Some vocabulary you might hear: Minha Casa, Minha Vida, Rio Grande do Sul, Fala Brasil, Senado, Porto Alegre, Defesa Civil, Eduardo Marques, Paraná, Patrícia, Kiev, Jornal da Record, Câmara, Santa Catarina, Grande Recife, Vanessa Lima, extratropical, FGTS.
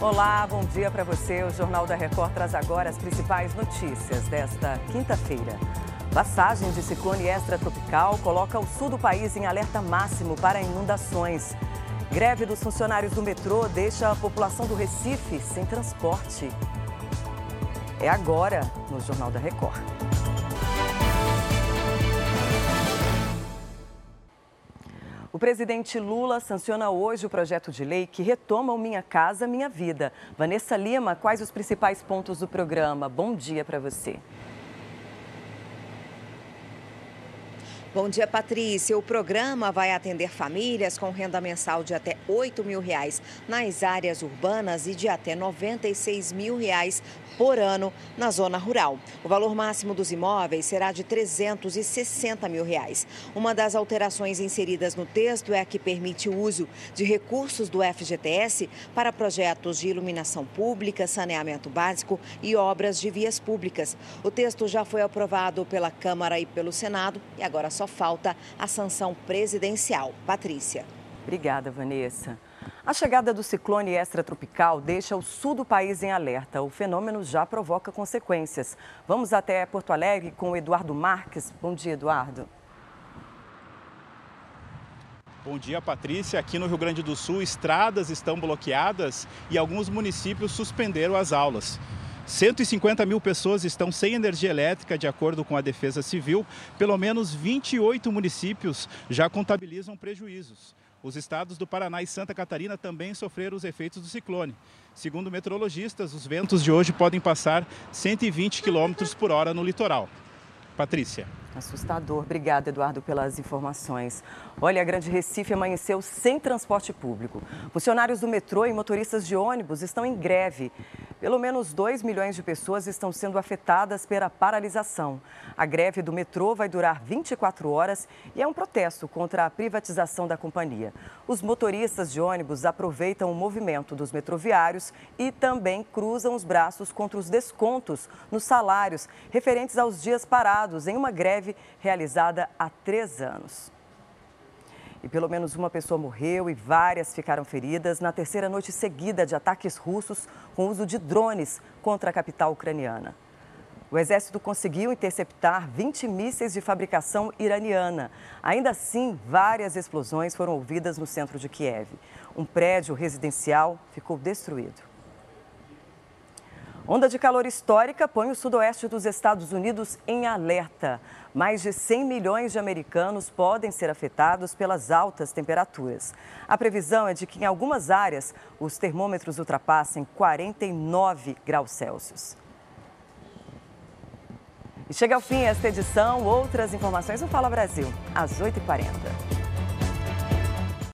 Olá, bom dia para você. O Jornal da Record traz agora as principais notícias desta quinta-feira. Passagem de ciclone extratropical coloca o sul do país em alerta máximo para inundações. Greve dos funcionários do metrô deixa a população do Recife sem transporte. É agora no Jornal da Record. O presidente Lula sanciona hoje o projeto de lei que retoma o Minha Casa, Minha Vida. Vanessa Lima, quais os principais pontos do programa? Bom dia para você. Bom dia, Patrícia. O programa vai atender famílias com renda mensal de até R$ 8.000 nas áreas urbanas e de até R$ 96.000 por ano na zona rural. O valor máximo dos imóveis será de R$ 360.000. Uma das alterações inseridas no texto é a que permite o uso de recursos do FGTS para projetos de iluminação pública, saneamento básico e obras de vias públicas. O texto já foi aprovado pela Câmara e pelo Senado e agora só falta a sanção presidencial. Patrícia. Obrigada, Vanessa. A chegada do ciclone extratropical deixa o sul do país em alerta. O fenômeno já provoca consequências. Vamos até Porto Alegre com o Eduardo Marques. Bom dia, Eduardo. Bom dia, Patrícia. Aqui no Rio Grande do Sul, estradas estão bloqueadas e alguns municípios suspenderam as aulas. 150 mil pessoas estão sem energia elétrica, de acordo com a Defesa Civil. Pelo menos 28 municípios já contabilizam prejuízos. Os estados do Paraná e Santa Catarina também sofreram os efeitos do ciclone. Segundo meteorologistas, os ventos de hoje podem passar 120 km por hora no litoral. Patrícia. Assustador. Obrigada, Eduardo, pelas informações. Olha, a Grande Recife amanheceu sem transporte público. Funcionários do metrô e motoristas de ônibus estão em greve. Pelo menos 2 milhões de pessoas estão sendo afetadas pela paralisação. A greve do metrô vai durar 24 horas e é um protesto contra a privatização da companhia. Os motoristas de ônibus aproveitam o movimento dos metroviários e também cruzam os braços contra os descontos nos salários referentes aos dias parados em uma greve realizada há 3 anos. E pelo menos uma pessoa morreu e várias ficaram feridas na terceira noite seguida de ataques russos com uso de drones contra a capital ucraniana. O exército conseguiu interceptar 20 mísseis de fabricação iraniana. Ainda assim, várias explosões foram ouvidas no centro de Kiev. Um prédio residencial ficou destruído. Onda de calor histórica põe o sudoeste dos Estados Unidos em alerta. Mais de 100 milhões de americanos podem ser afetados pelas altas temperaturas. A previsão é de que em algumas áreas os termômetros ultrapassem 49 graus Celsius. E chega ao fim esta edição, outras informações no Fala Brasil, às 8h40.